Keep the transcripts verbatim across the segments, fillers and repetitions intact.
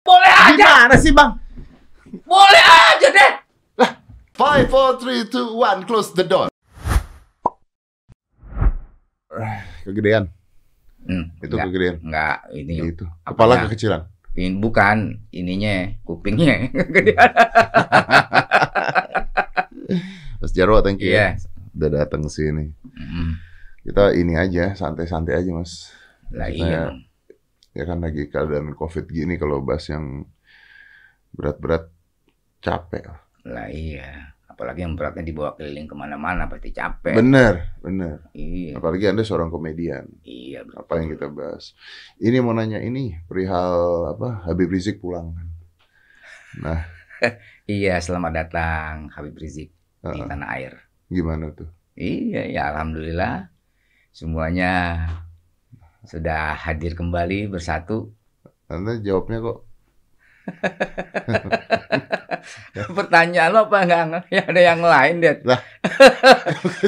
Boleh aja. Gimana sih, Bang? Boleh aja deh. Lah, five four three two one close the door. Kegedean. Hmm, itu enggak, kegedean. Enggak, ini itu. Kepala apanya? Kekecilan. Ini bukan ininya, kupingnya kegedean. Mas Jarwo, thank you. Yeah. Udah datang ke sini. Mm. Kita ini aja, santai-santai aja, Mas. Lah iya. Ya kan lagi keadaan COVID gini, kalau bahas yang berat-berat capek. Lah iya, apalagi yang beratnya dibawa keliling kemana-mana pasti capek. Bener, bener. Iya. Apalagi Anda seorang komedian. Iya. Betul. Apa yang kita bahas? Ini mau nanya ini perihal apa? Habib Rizik pulang kan? Nah, iya, selamat datang Habib Rizik uh-uh. di tanah air. Gimana tuh? Iya, ya alhamdulillah semuanya sudah hadir kembali bersatu. Anda jawabnya kok pertanyaan lo apa enggak? Ya ada yang lain, Det. Lah.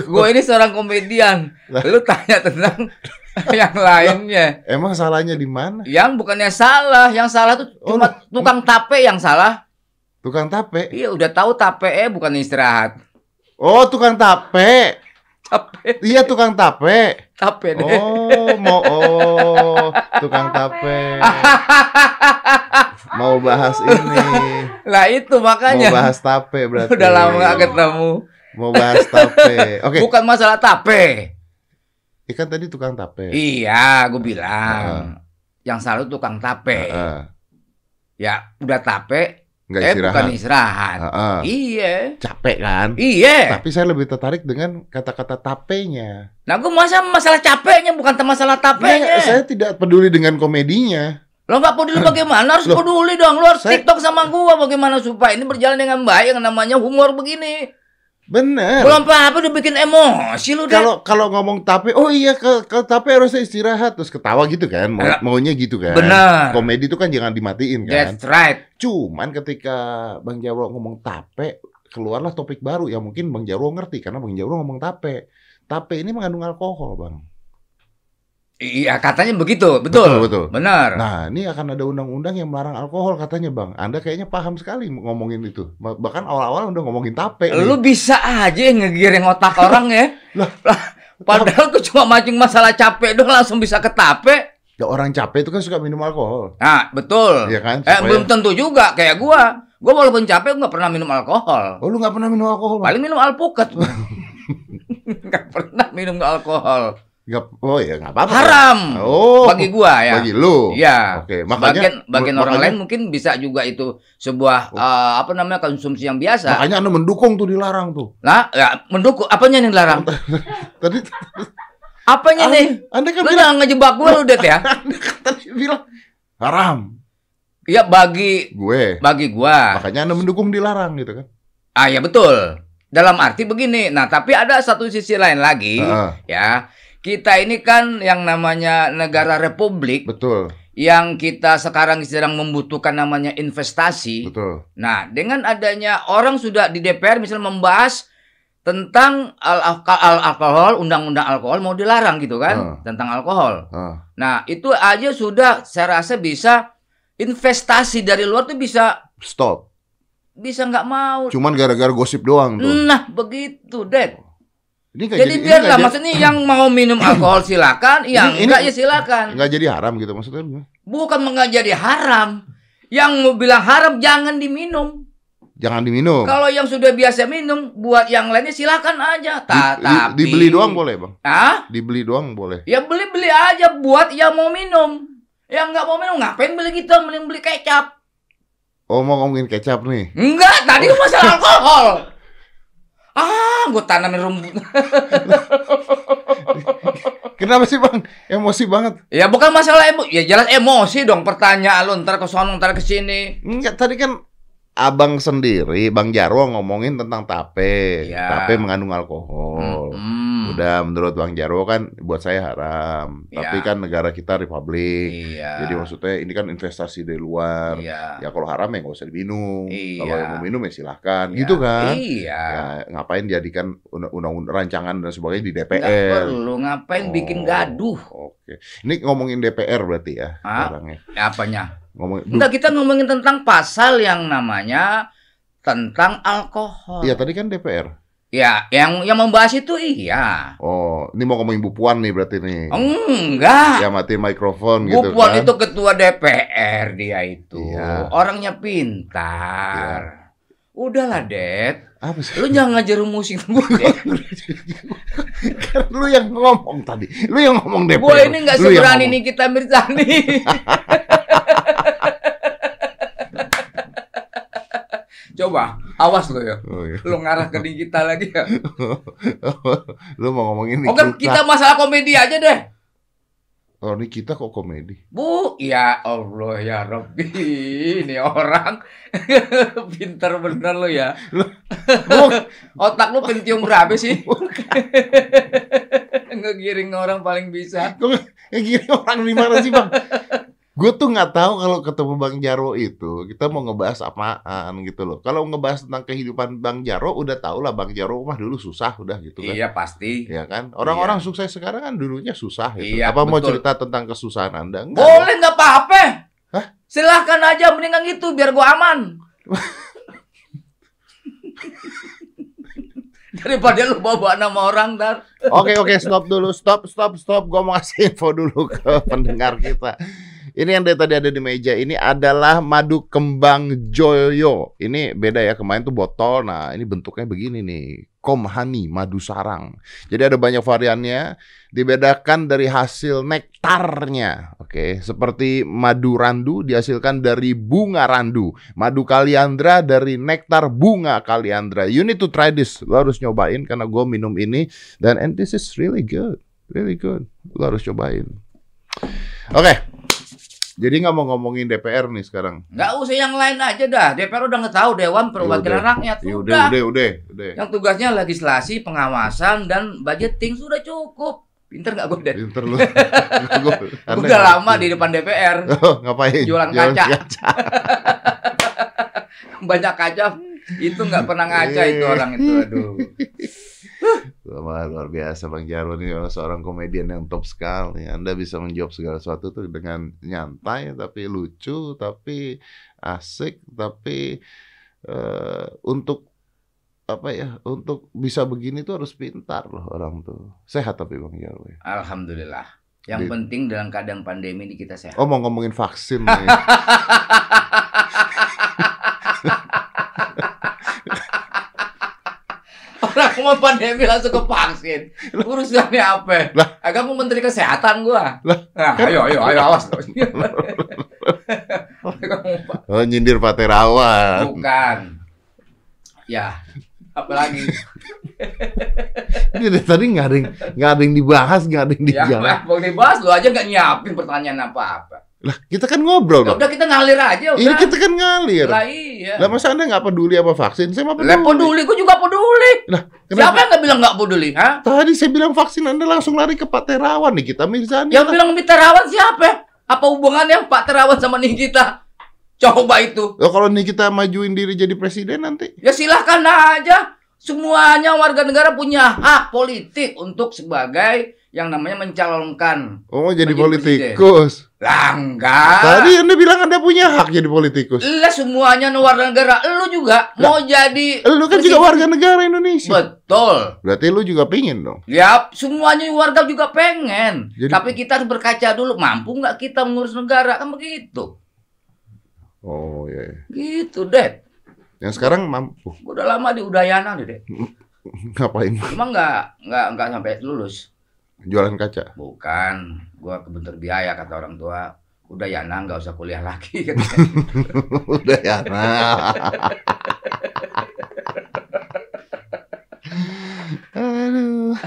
Gue ini seorang komedian. Lah. Lu tanya tentang yang lainnya. Lah. Emang salahnya di mana? Yang bukannya salah, yang salah tuh cuma oh, tukang tape yang salah. Tukang tape? Iya, udah tahu tape eh bukan istirahat. Oh, tukang tape. Tape. Iya, tukang tape. Tape deh. Oh, mau oh, tukang tape. Mau bahas ini. Lah itu makanya. Mau bahas tape berarti. Udah lama gak ketemu. Mau bahas tape. Oke. Okay. Bukan masalah tape. Ikan tadi tukang tape. Iya, gue bilang. Uh. Yang selalu tukang tape. Uh. Ya, udah tape. Nggak eh, istirahat. Bukan istirahat. Uh -uh. Iya. Capek kan? Iya. Tapi saya lebih tertarik dengan kata-kata tapenya. Nah, gue masa masalah capeknya bukan masalah tapenya. Nah, saya tidak peduli dengan komedinya. Lo nggak peduli bagaimana? Harus loh, peduli dong. Lo harus saya... TikTok sama gua bagaimana supaya ini berjalan dengan baik yang namanya humor begini. Bener. Belum apa-apa udah bikin emosi lu deh. Kalau kalau ngomong tape, oh iya ke, ke tape harusnya istirahat terus ketawa gitu kan, mau, maunya gitu kan. Bener. Komedi itu kan jangan dimatiin kan. That's right. Cuman ketika Bang Jarwo ngomong tape, keluarlah topik baru yang mungkin Bang Jarwo ngerti karena Bang Jarwo ngomong tape. Tape ini mengandung alkohol, Bang. Iya, katanya begitu, betul. Betul, betul. Benar. Nah, ini akan ada undang-undang yang melarang alkohol katanya, Bang. Anda kayaknya paham sekali ngomongin itu. Bahkan awal-awal udah ngomongin tape. Lu nih. Bisa aja ngegiring otak orang ya. Lah, padahal tuh cuma mancing masalah capek doang langsung bisa ke tape. Ya, orang capek itu kan suka minum alkohol. Nah, betul. Iya kan? Supaya... Eh, belum tentu juga kayak gua. Gua walaupun capek gua gak pernah minum alkohol. Oh, lu gak pernah minum alkohol, Bang? Paling minum alpukat. Gak pernah minum alkohol. Gak, oh ya, nggak apa-apa. Haram. Oh, bagi gua ya. Bagi lu. Iya. Oke. Okay. Makanya, bagian orang makanya, lain mungkin bisa juga itu sebuah oh. uh, apa namanya konsumsi yang biasa. Makanya Anda mendukung tuh dilarang tuh. Nah, ya, mendukung. Apanya yang dilarang? Tadi. Apanya anda, nih? Anda kan lu bilang ngejebak gua lu, Det ya. Tadi bilang haram. Iya bagi. Gue. Bagi gua. Makanya Anda mendukung dilarang gitu kan? Ah ya betul. Dalam arti begini. Nah tapi ada satu sisi lain lagi uh. ya. Kita ini kan yang namanya negara republik. Betul. Yang kita sekarang sedang membutuhkan namanya investasi. Betul. Nah, dengan adanya orang sudah di D P R misalnya membahas tentang alkohol, undang-undang alkohol mau dilarang gitu kan, uh. tentang alkohol. Uh. Nah, itu aja sudah saya rasa bisa investasi dari luar tuh bisa stop. Bisa nggak mau. Cuman gara-gara gosip doang tuh. Nah, begitu, Det. Ini jadi, jadi biarlah maksudnya yang mau minum alkohol silakan, yang ini, enggak ini, ya silakan. Enggak jadi haram gitu maksudnya. Bukan enggak jadi haram. Yang mau bilang haram jangan diminum. Jangan diminum. Kalau yang sudah biasa minum buat yang lainnya silakan aja. Ta, di, tapi dibeli doang boleh, Bang? Ah? Dibeli doang boleh. Ya beli-beli aja buat yang mau minum. Yang enggak mau minum ngapain beli gitu? Mending beli kecap. Oh, mau ngomongin kecap nih. Enggak, tadi oh. masalah alkohol. Ah, gue tanamin rumput. Kenapa sih, Bang? Emosi banget. Ya bukan masalah emosi. Ya jelas emosi dong. Pertanyaan lu ntar ke sono, ntar ke sini. Enggak, tadi kan Abang sendiri, Bang Jarwo ngomongin tentang tape. Ya. Tape mengandung alkohol. Hmm. Udah menurut Bang Jarwo kan buat saya haram. Ya. Tapi kan negara kita republik. Ya. Jadi maksudnya ini kan investasi dari luar. Ya, ya kalau haram ya nggak usah diminum. Ya. Kalau yang mau minum ya silahkan. Ya. Gitu kan? Iya. Ya, ngapain jadikan undang-undang rancangan dan sebagainya di D P R? Nggak perlu. Ngapain oh. bikin gaduh? Oke. Ini ngomongin D P R berarti ya? Barangnya. Apanya? Ngomongin, enggak, kita ngomongin tentang pasal yang namanya tentang alkohol. Iya, tadi kan D P R. Ya, yang yang membahas itu iya. Oh, ini mau ngomongin Bu Puan nih berarti nih. Enggak. Ya matiin mikrofon Bu gitu kan. Bu Puan itu ketua D P R dia itu. Iya. Orangnya pintar. Iya. Udahlah, Det. Apa sih? Lu jangan ngejerumusin gue. Lu yang ngomong tadi. Lu yang ngomong D P R. Gue ini enggak seberani Nikita Mirzani. Coba, awas lo ya. Oh, iya. Lo ngarah ke kita lagi ya. Lo mau ngomongin ini. Oke, oh, kita masalah komedi aja deh. Oh, ini kita kok komedi? Bu, ya Allah ya Rabbi. Ini orang pinter bener lo ya. Otak lo pentium berapa sih? Ngegiring orang paling bisa. Ngegiring orang gimana sih, Bang? Gue tuh nggak tahu kalau ketemu Bang Jarwo itu kita mau ngebahas apaan gitu loh. Kalau ngebahas tentang kehidupan Bang Jarwo udah tau lah, Bang Jarwo mah dulu susah udah gitu kan. Iya pasti. Iya kan. Orang-orang iya. sukses sekarang kan dulunya susah gitu. Iya, apa betul. Mau cerita tentang kesusahan Anda? Enggak, boleh, nggak apa-apa. Hah? Silahkan aja, mendingan gitu biar gue aman. Daripada lu bawa nama orang, Dar. Oke, oke, stop dulu. Stop, stop, stop. Gue mau kasih info dulu ke pendengar kita. Ini yang dari tadi ada di meja. Ini adalah madu kembang joyo. Ini beda ya. Kemarin tuh botol. Nah, ini bentuknya begini nih. Komhani, madu sarang. Jadi ada banyak variannya. Dibedakan dari hasil nektarnya. Oke, seperti madu randu dihasilkan dari bunga randu. Madu kaliandra dari nektar bunga kaliandra. You need to try this. Lo harus nyobain karena gue minum ini. Dan and this is really good. Really good. Lo harus cobain. Oke. Okay. Jadi nggak mau ngomongin D P R nih sekarang. Nggak usah, yang lain aja dah. D P R udah nggak tahu, Dewan Perwakilan Rakyat sudah. Udah, udah, udah. Yang tugasnya legislasi, pengawasan dan budgeting sudah cukup. Pinter nggak gue, deh? Pinter lu. Udah lama di depan D P R. Ngapain? Jualan kaca. Banyak kaca. Itu nggak pernah ngaca itu orang itu. Aduh. Luar biasa Bang Jarwo nih, seorang komedian yang top sekali. Anda bisa menjawab segala sesuatu tuh dengan nyantai, tapi lucu, tapi asik, tapi uh, untuk apa ya, untuk bisa begini tuh harus pintar loh orang tuh. Sehat tapi Bang Jarwo ya? Alhamdulillah. Yang Di... penting dalam keadaan pandemi ini kita sehat. Oh, mau ngomongin vaksin nih. Orang mau pandemi langsung ke vaksin. Urusannya apa? Agak mau Menteri Kesehatan gua. Nah, ayo, ayo, ayo, awas. Oh, nyindir Pak Terawan. Bukan. Ya, apalagi. Ini dari tadi nggak ada, nggak ada yang dibahas, nggak ada yang dijawab. Ya, mau dibahas, lu aja nggak nyiapin pertanyaan apa-apa. Lah, kita kan ngobrol dong. Udah, kita ngalir aja. Ini kita kan ngalir. Lah iya. Lah masa Anda nggak peduli apa vaksin? Saya mah peduli. Lah peduli, gue juga peduli. Lah, siapa yang nggak bilang nggak peduli? Hah? Tadi saya bilang vaksin, Anda langsung lari ke Pak Terawan nih kita Mirzani. Yang bilang Pak Terawan siapa? Apa hubungannya Pak Terawan sama Nikita? Coba itu. Loh, kalau Nikita majuin diri jadi presiden nanti? Ya silahkan aja. Semuanya warga negara punya hak politik untuk sebagai yang namanya mencalonkan. Oh, jadi politikus. Lah enggak. Tadi Anda bilang Anda punya hak jadi politikus. Lah semuanya warga negara. Lu juga lah, mau jadi. Lu kan presiden juga warga negara Indonesia. Betul. Berarti lu juga pingin dong. Ya, semuanya warga juga pengen. Jadi... Tapi kita harus berkaca dulu. Mampu nggak kita mengurus negara? Kan begitu. Oh, iya. Yeah. Gitu, Det. Yang sekarang mampu. Gue udah lama di Udayana nih, Dek. Ngapain? Emang nggak nggak nggak sampai lulus. Jualan kaca. Bukan, gue kebentur biaya kata orang tua. Udayana nggak usah kuliah lagi. Udayana. Aduh.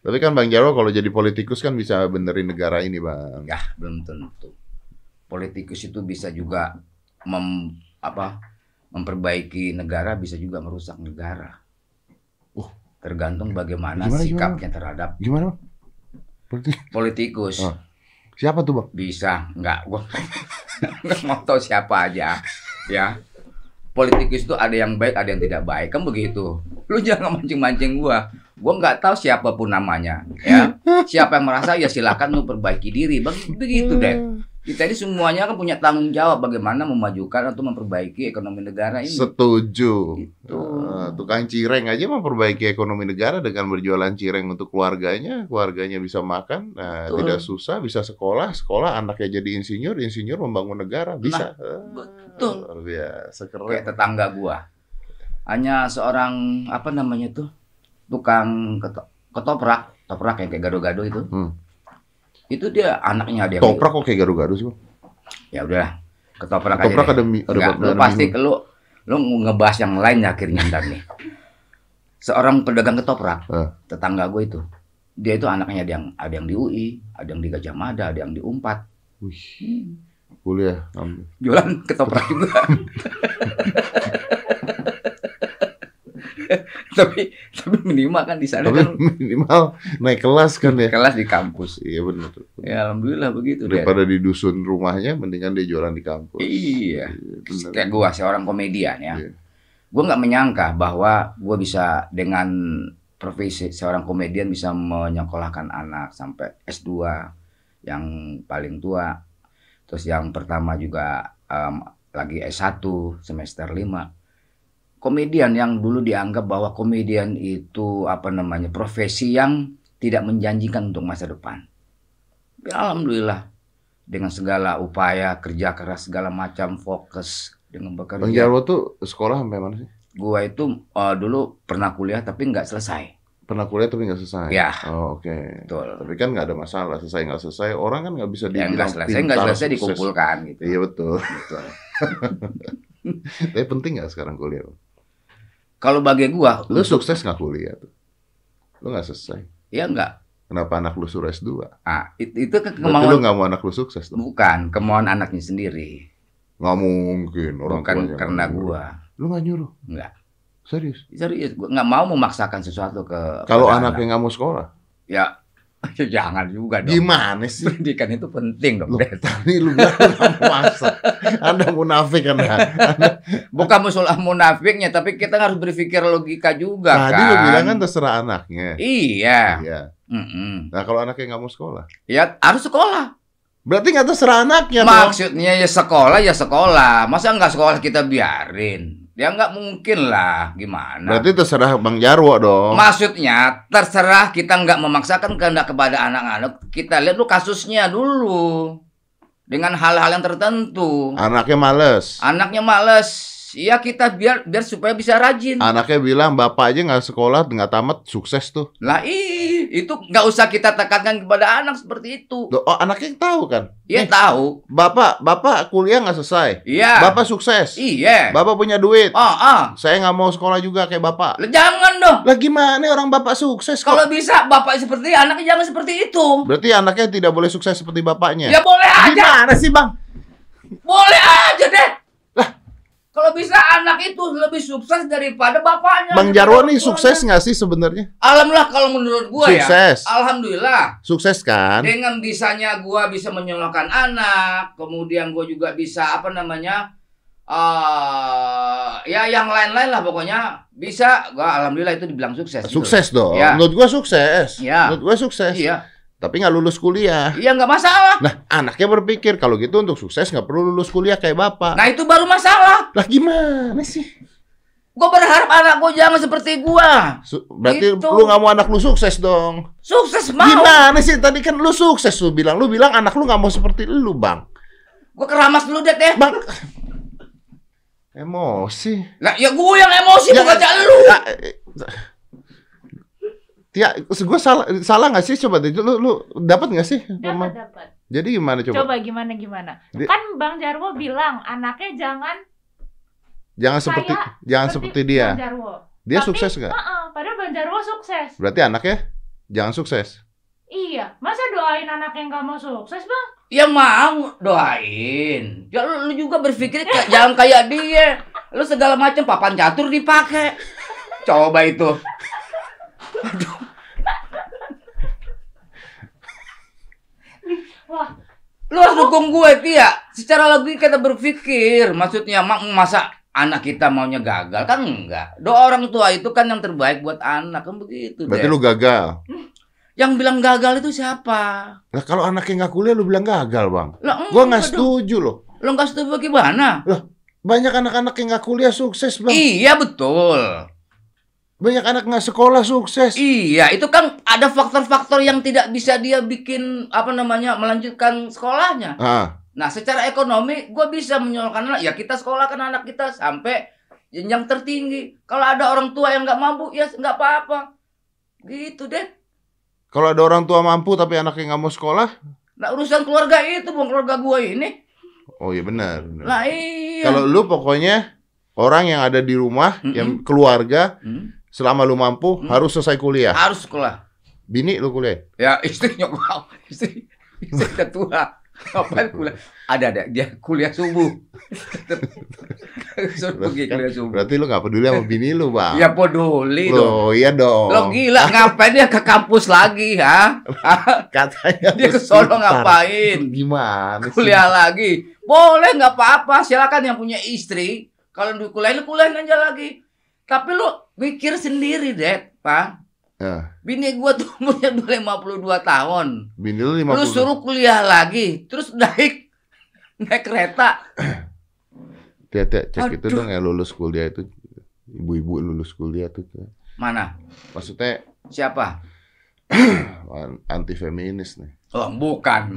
Tapi kan Bang Jarwo kalau jadi politikus kan bisa benerin negara ini, Bang. Ya belum tentu. Politikus itu bisa juga mem apa? memperbaiki negara, bisa juga merusak negara. Oh, tergantung bagaimana gimana, sikapnya gimana? terhadap gimana? Politikus. Oh. Siapa tuh, Bang? Bisa, enggak gua enggak mau tahu siapa aja, ya. Politikus itu ada yang baik, ada yang tidak baik. Kan begitu. Lu jangan mancing-mancing gua. Gua nggak tahu siapapun namanya, ya. Siapa yang merasa ya silakan lu perbaiki diri. Begitu, Dek. Kita ini semuanya kan punya tanggung jawab bagaimana memajukan atau memperbaiki ekonomi negara ini. Setuju. Gitu. Nah, tukang cireng aja memperbaiki ekonomi negara dengan berjualan cireng untuk keluarganya, keluarganya bisa makan, nah, tidak susah, bisa sekolah, sekolah anaknya jadi insinyur, insinyur membangun negara, bisa. Nah, betul. Luar biasa, keren. Kayak tetangga gua, hanya seorang apa namanya tuh tukang ketoprak, ketoprak yang kayak gado-gado itu. Hmm. Itu dia anaknya dia. Toprak kok kayak gaduh-gaduh sih, Bang? Ya udah, ketoprak aja. Toprak ada ada lu pasti lu lu ngebahas yang lain akhirnya ntar nih. Seorang pedagang ketoprak, eh. tetangga gue itu. Dia itu anaknya ada yang ada yang di U I, ada yang di Gajah Mada, ada yang di Unpad. Wih. Kuliah. Hmm. Jualan ketoprak juga. tapi tapi minimal kan di sana kan minimal naik kelas kan ya, kelas di kampus. Iya benar ya, alhamdulillah begitu. Daripada dia di dusun rumahnya mendingan dia jualan di kampus. Iya, iya kayak gue seorang komedian ya, iya. Gue nggak menyangka bahwa gue bisa dengan profesi seorang komedian bisa menyekolahkan anak sampai S dua yang paling tua, terus yang pertama juga um, lagi S satu semester lima. Komedian yang dulu dianggap bahwa komedian itu apa namanya profesi yang tidak menjanjikan untuk masa depan. Ya, alhamdulillah dengan segala upaya kerja keras segala macam fokus dengan bekerja. Bang Jarwo tuh sekolah sampai mana sih? Gua itu uh, dulu pernah kuliah tapi nggak selesai. Pernah kuliah tapi nggak selesai. Ya. Oh, oke. Okay. Tapi kan nggak ada masalah selesai nggak selesai. Orang kan nggak bisa dibilang pintar. Ya, nggak selesai nggak selesai dikumpulkan gitu. Iya betul. Betul. Tapi penting nggak sekarang kuliah? Kalau bagi gua, lu sukses nggak kuliah tuh? Lu nggak selesai? Iya nggak. Kenapa anak lu suruh S dua? Ah, itu, itu kemauan. Lu nggak mau anak lu sukses? Tuh? Bukan, kemauan anaknya sendiri. Nggak mungkin orang bukan tuanya. Bukan karena gua. Lu nggak nyuruh? Nggak. Serius? Serius, gua nggak mau memaksakan sesuatu ke. Kalau anaknya nggak mau sekolah? Ya, jangan juga dong. Gimana sih? Pendidikan itu penting dong. Lu, tadi lu bilang masa. Anda munafik kan? Anda... Bukan masalah munafiknya, tapi kita harus berpikir logika juga. Tadi kan? Lu bilang kan terserah anaknya. Iya. Iya. Mm -mm. Nah kalau anaknya nggak mau sekolah? Ya harus sekolah. Berarti nggak terserah anaknya. Maksudnya dong. Ya sekolah ya sekolah. Masa nggak sekolah kita biarin? Ya nggak mungkin lah, gimana? Berarti terserah Bang Jarwo dong. Maksudnya terserah kita nggak memaksakan kehendak kepada anak-anak. Kita lihat dulu kasusnya dulu dengan hal-hal yang tertentu. Anaknya males. Anaknya males. Iya kita biar biar supaya bisa rajin. Anaknya bilang bapak aja nggak sekolah, nggak tamat, sukses tuh. Lah ih, itu nggak usah kita tekankan kepada anak seperti itu. Oh anaknya tahu kan? Iya tahu. Bapak, bapak kuliah nggak selesai. Iya. Bapak sukses. Iya. Bapak punya duit. Oh, oh. Saya nggak mau sekolah juga kayak bapak. Lah, jangan dong. Lah gimana orang bapak sukses? Kalau bisa bapak seperti anaknya jangan seperti itu. Berarti anaknya tidak boleh sukses seperti bapaknya. Ya boleh aja. Gimana sih bang? Boleh aja deh. Lah kalau bisa anak itu lebih sukses daripada bapaknya. Bang Jarwo nih sukses nggak sih sebenarnya? Alhamdulillah kalau menurut gua ya. Sukses. Alhamdulillah. Sukses kan? Dengan bisanya gua bisa menyekolahkan anak, kemudian gua juga bisa apa namanya, uh, ya yang lain-lain lah pokoknya bisa. Gua alhamdulillah itu dibilang sukses. Sukses gitu. Dong. Ya. Menurut gua sukses. Ya. Menurut gua sukses. Iya. Tapi nggak lulus kuliah. Iya nggak masalah. Nah anaknya berpikir kalau gitu untuk sukses nggak perlu lulus kuliah kayak bapak. Nah itu baru masalah. Lah gimana sih? Gue berharap anak gue jangan seperti gue. Su berarti gitu. Lu nggak mau anak lu sukses dong? Sukses mau. Gimana sih? Tadi kan lu sukses lu bilang. Lu bilang anak lu nggak mau seperti lu bang. Gue keramas dulu deh deh. Bang. Emosi. Nah ya gue yang emosi ya, bukan aja lu. Ya, Ya, gue salah salah nggak sih coba deh, lu lu dapat nggak sih? Dapat dapat. Jadi gimana coba? Coba gimana gimana? Di... Kan Bang Jarwo bilang anaknya jangan jangan seperti jangan seperti dia. Bang Jarwo. Dia tapi, sukses nggak? Uh-uh, padahal Bang Jarwo sukses. Berarti anaknya jangan sukses. Iya, masa doain anaknya nggak mau sukses bang? Ya mau doain. Ya lu, lu juga berpikir jangan kayak dia. Lu segala macam papan catur dipakai. Coba itu. Aduh. Wah, lu harus dukung gue Tia. Secara logika kita berpikir, maksudnya masa anak kita maunya gagal kan enggak. Doa orang tua itu kan yang terbaik buat anak kan begitu. Berarti deh. Lu gagal. Yang bilang gagal itu siapa? Lah kalau anaknya nggak kuliah lu bilang gagal, Bang. Gue nggak setuju loh. Lo nggak setuju bagaimana? Lah banyak anak-anak yang nggak kuliah sukses, Bang. Iya betul. Banyak anak nggak sekolah sukses. Iya, itu kan ada faktor-faktor yang tidak bisa dia bikin apa namanya melanjutkan sekolahnya. Ah. Nah, secara ekonomi gue bisa menyolokkan anak. Ya kita sekolahkan anak kita sampai jenjang tertinggi. Kalau ada orang tua yang nggak mampu, ya nggak apa-apa. Gitu deh. Kalau ada orang tua mampu tapi anaknya nggak mau sekolah? Nah urusan keluarga itu, bukan keluarga gue ini. Oh iya benar. Nah iya. Kalau lu pokoknya orang yang ada di rumah, mm-mm, yang keluarga, mm-mm, selama lu mampu, mm-mm, harus selesai kuliah. Harus sekolah. Bini lu kuliah? Ya istri nyokap, istri, istri tertua. Kapan kuliah? Ada-ada dia kuliah subuh. Pergi kuliah subuh. Berarti lu gak peduli sama bini lu, Bang? Ya peduli dong. Oh iya dong. Lo gila ngapain dia ke kampus lagi, ha? Katanya dia ke Solo ngapain? Gimana? Kuliah lagi. Boleh nggak apa-apa, silakan yang punya istri. Kalau lu kuliah, lu kuliah aja lagi. Tapi lu mikir sendiri, Dek, Pak. Ya. Bini gue tuh umurnya dua puluh lima tahun. Bini lu lima puluh. Lu suruh kuliah lagi, terus naik naik kereta. Tiap-tiap cek. Aduh. Itu dong yang lulus kuliah itu, ibu-ibu lulus kuliah tuh. Mana? Maksudnya siapa? Anti feminis nih. Oh, bukan.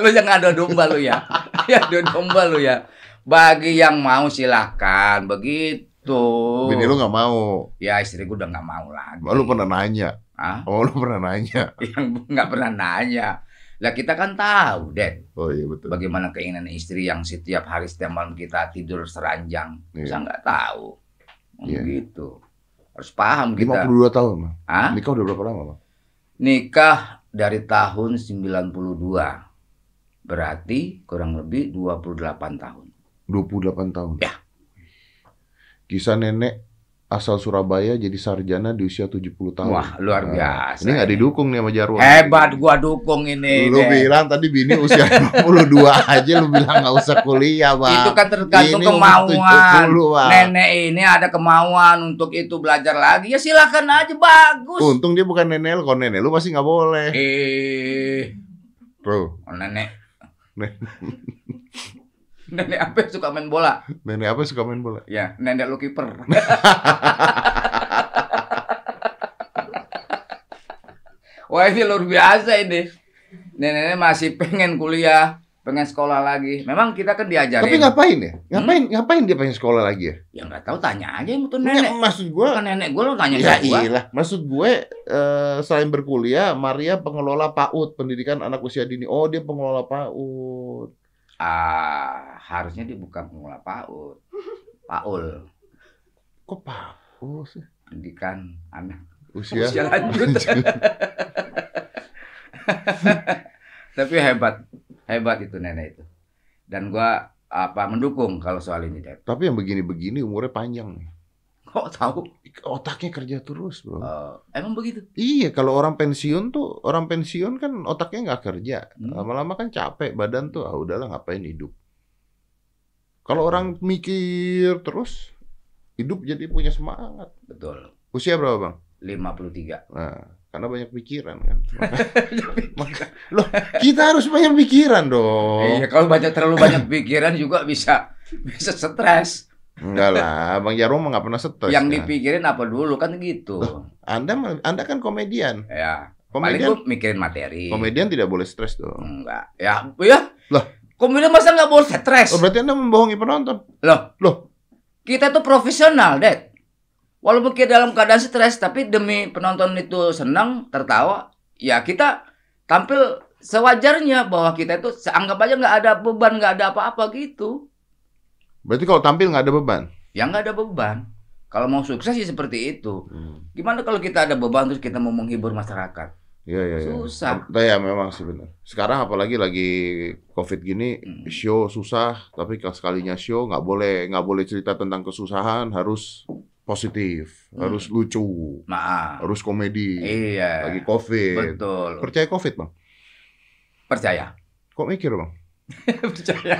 Lu jangan adu domba lu ya. Ya adu domba lu ya. Bagi yang mau silahkan, begitu. Tuh. Bini lu gak mau? Ya istri gue udah gak mau lagi. Lu pernah nanya? Hah? Oh lu pernah nanya? Yang gak pernah nanya. Lah kita kan tahu, Dad. Oh iya betul. Bagaimana keinginan istri yang setiap hari setiap malam kita tidur seranjang. Iya. Saya gak tahu. Iya. Gitu. Harus paham kita. lima puluh dua tahun, Bang. Hah? Nikah udah berapa lama, Bang? Nikah dari tahun sembilan puluh dua. Berarti kurang lebih dua puluh delapan tahun. dua puluh delapan tahun? Ya. Kisah nenek asal Surabaya jadi sarjana di usia tujuh puluh tahun. Wah, luar biasa. Nah, ini nggak didukung nih sama Jarwo. Hebat, gua dukung ini. Lu deh. Bilang tadi bini usia dua puluh dua aja lu bilang nggak usah kuliah, Bang. Itu kan tergantung ini kemauan. tujuh puluh, nenek ini ada kemauan untuk itu belajar lagi. Ya silakan aja, bagus. Untung dia bukan nenek lu, kalau nenek lu pasti nggak boleh. Eh. Bro, nenek. Nenek apa suka main bola? Nenek apa suka main bola? Ya, nenek lu kiper. Wah ini luar biasa ini. Nenek masih pengen kuliah, pengen sekolah lagi. Memang kita kan diajarin. Tapi ngapain ya? Ngapain? Hmm? Ngapain dia pengen sekolah lagi ya? Ya nggak tahu, tanya aja yang itu nenek. Ya, maksud gue? Bukan nenek gue, lo tanya ya, gue. Iyalah. Maksud gue uh, selain berkuliah, Maria pengelola PAUD, pendidikan anak usia dini. Oh dia pengelola PAUD. Ah, harusnya dia bukan pengelola PAUD. Paul. Kok Paul sih? Pendidikan anak usia, usia lanjut. Tapi hebat, hebat itu nenek itu. Dan gua apa mendukung kalau soal ini, Dad. Tapi yang begini-begini umurnya panjang nih. Kok tahu? Otaknya kerja terus, Bro. Uh, emang begitu? Iya, kalau orang pensiun tuh, orang pensiun kan otaknya nggak kerja. Lama-lama hmm. kan capek badan tuh, ah udahlah ngapain hidup. Kalau hmm. orang mikir terus, hidup jadi punya semangat. Betul. Usia berapa, Bang? lima puluh tiga. Nah, karena banyak pikiran kan. Maka, loh, kita harus banyak pikiran dong. Iya, kalau banyak terlalu banyak pikiran juga bisa bisa stres. Enggak lah, Bang Jarwo mah nggak pernah stres. Yang kan dipikirin apa dulu kan gitu. Loh, anda, anda kan komedian. Ya. Komedian paling mikirin materi. Komedian tidak boleh stres dong. Enggak. Ya, ya. Loh, komedian masa nggak boleh stres? Oh, berarti anda membohongi penonton. Loh, loh. Kita itu profesional, Dad. Walaupun kita dalam keadaan stres, tapi demi penonton itu senang, tertawa, ya kita tampil sewajarnya bahwa kita itu anggap aja nggak ada beban, nggak ada apa-apa gitu. Berarti kalau tampil nggak ada beban? Ya nggak ada beban. Kalau mau sukses ya seperti itu. Hmm. Gimana kalau kita ada beban terus kita mau menghibur masyarakat? Iya, iya, iya. Susah. Ya memang sih benar. Sekarang apalagi lagi COVID gini, hmm. show susah. Tapi kalau sekalinya show nggak boleh nggak boleh cerita tentang kesusahan, harus positif, hmm. harus lucu, maaf, harus komedi. Iya. Lagi COVID. Betul. Percaya COVID, Bang? Percaya. Kok mikir, Bang? Percaya.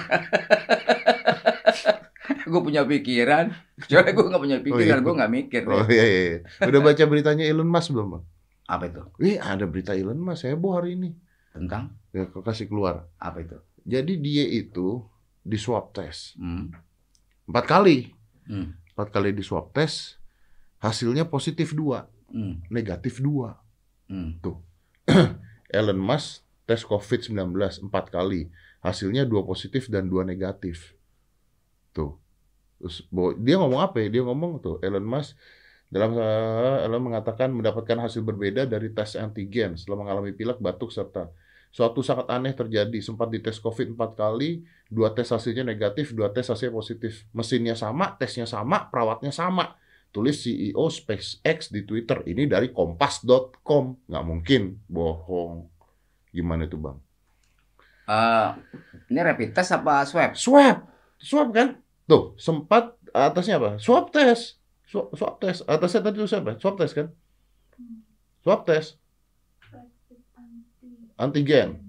Gue punya pikiran. Soalnya gue gak punya pikiran, oh, iya. Gue gak mikir. Oh iya, iya. Udah baca beritanya Elon Musk belum, Bang? Apa itu? Wih, ada berita Elon Musk heboh hari ini. Tentang? Ya, kasih keluar. Apa itu? Jadi dia itu di swab test. Hmm. Empat kali. Hmm. Empat kali di swab test, hasilnya positif dua. Hmm. Negatif dua. Hmm. Tuh. Elon Musk tes covid sembilan belas empat kali. Hasilnya dua positif dan dua negatif. Tuh. Terus, dia ngomong apa ya? Dia ngomong tuh, Elon Musk dalam uh, Elon mengatakan mendapatkan hasil berbeda dari tes antigen setelah mengalami pilek, batuk, serta suatu sangat aneh terjadi. Sempat dites COVID empat kali, dua tes hasilnya negatif, dua tes hasilnya positif. Mesinnya sama, tesnya sama, perawatnya sama. Tulis C E O SpaceX di Twitter. Ini dari kompas dot com. Nggak mungkin bohong. Gimana itu, Bang? Uh, ini rapid test apa swab? Swab. Swab kan? Tuh, sempat atasnya apa? Swab test. Swab, swab test, atasnya tadi itu siapa? Swab test kan? Swab test, antigen,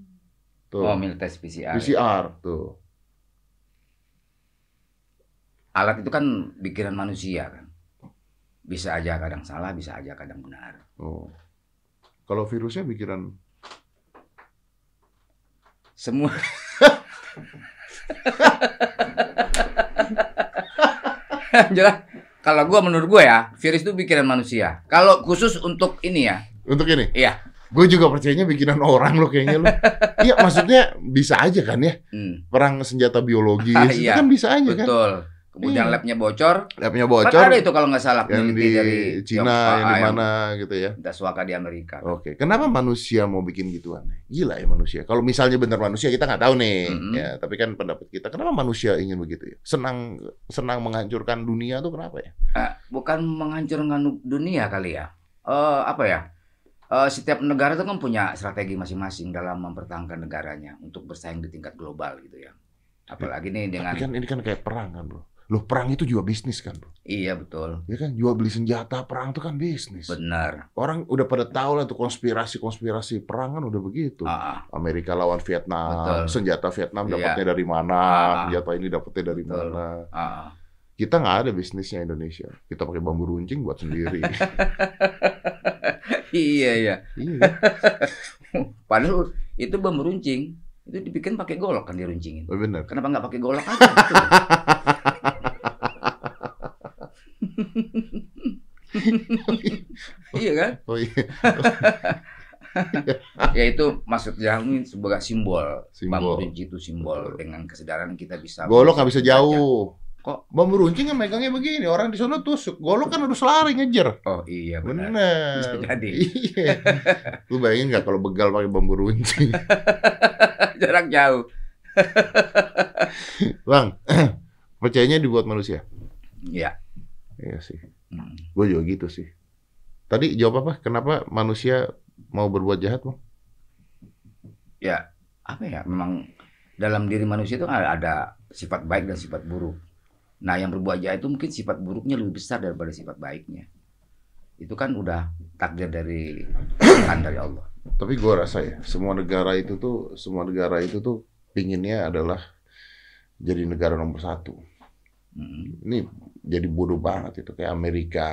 tuh. Oh, mil tes P C R. P C R tuh. Alat itu kan pikiran manusia kan, bisa aja kadang salah, bisa aja kadang benar. Oh, kalau virusnya pikiran semua. Jelas. Kalau gue, menurut gue ya, virus itu pikiran manusia. Kalau khusus untuk ini ya. Untuk ini? Iya. Gue juga percayanya pikiran orang lo kayaknya lo. Iya, maksudnya bisa aja kan ya. Hmm. Perang senjata biologis itu kan bisa aja. Betul. Kan. Betul. Kemudian iya. labnya bocor. Labnya bocor. Kan ada itu kalau nggak salah. Yang di dari Cina, yang di mana gitu ya. Daswaka di Amerika. Oke. Okay. Kenapa manusia mau bikin gituan? Gila ya manusia. Kalau misalnya benar manusia kita nggak tahu nih. Mm-hmm. Ya, tapi kan pendapat kita. Kenapa manusia ingin begitu ya? Senang senang menghancurkan dunia tuh kenapa ya? Eh, bukan menghancurkan dunia kali ya. Eh, apa ya? Eh, setiap negara itu kan punya strategi masing-masing dalam mempertahankan negaranya untuk bersaing di tingkat global gitu ya. Apalagi nih dengan tapi kan ini kan kayak perang kan, Bro. Loh, perang itu juga bisnis kan, Bro? Iya, betul. Iya kan, jual beli senjata, perang itu kan bisnis. Benar. Orang udah pada tahu lah tuh konspirasi-konspirasi perang kan udah begitu. Aa. Amerika lawan Vietnam, betul. Senjata Vietnam dapatnya iya. dari mana, Aa. senjata ini dapatnya dari betul. mana. Aa. Kita nggak ada bisnisnya Indonesia. Kita pakai bambu runcing buat sendiri. Iya, iya. Iya. Padahal itu bambu runcing, itu dibikin pakai golok kan diruncingin. Oh, benar. Kenapa nggak pakai golok aja? Gitu? Iya kan? Oh iya. Ya itu maksud Jarwo sebagai simbol. Bambu runcing itu simbol. Dengan kesadaran kita bisa. Golok nggak bisa jauh. Kok bambu runcing yang megangnya begini, orang di sana tusuk. Golok kan harus lari ngejar. Oh iya benar. Benar. Bisa jadi. Iya. Lu bayangin nggak kalau begal pakai bambu runcing? Jarak jauh. Bang, percayanya dibuat manusia. Iya. Iya sih. Hmm. Gue juga gitu sih. Tadi jawab apa? Kenapa manusia mau berbuat jahat, Bang? Ya, apa ya? Memang dalam diri manusia itu ada, ada sifat baik dan sifat buruk. Nah, yang berbuat jahat itu mungkin sifat buruknya lebih besar daripada sifat baiknya. Itu kan udah takdir dari Tuhan, dari Allah. Tapi gue rasa ya, semua negara itu tuh, semua negara itu tuh pinginnya adalah jadi negara nomor satu. Hmm. Ini jadi bodoh banget itu. Kayak Amerika,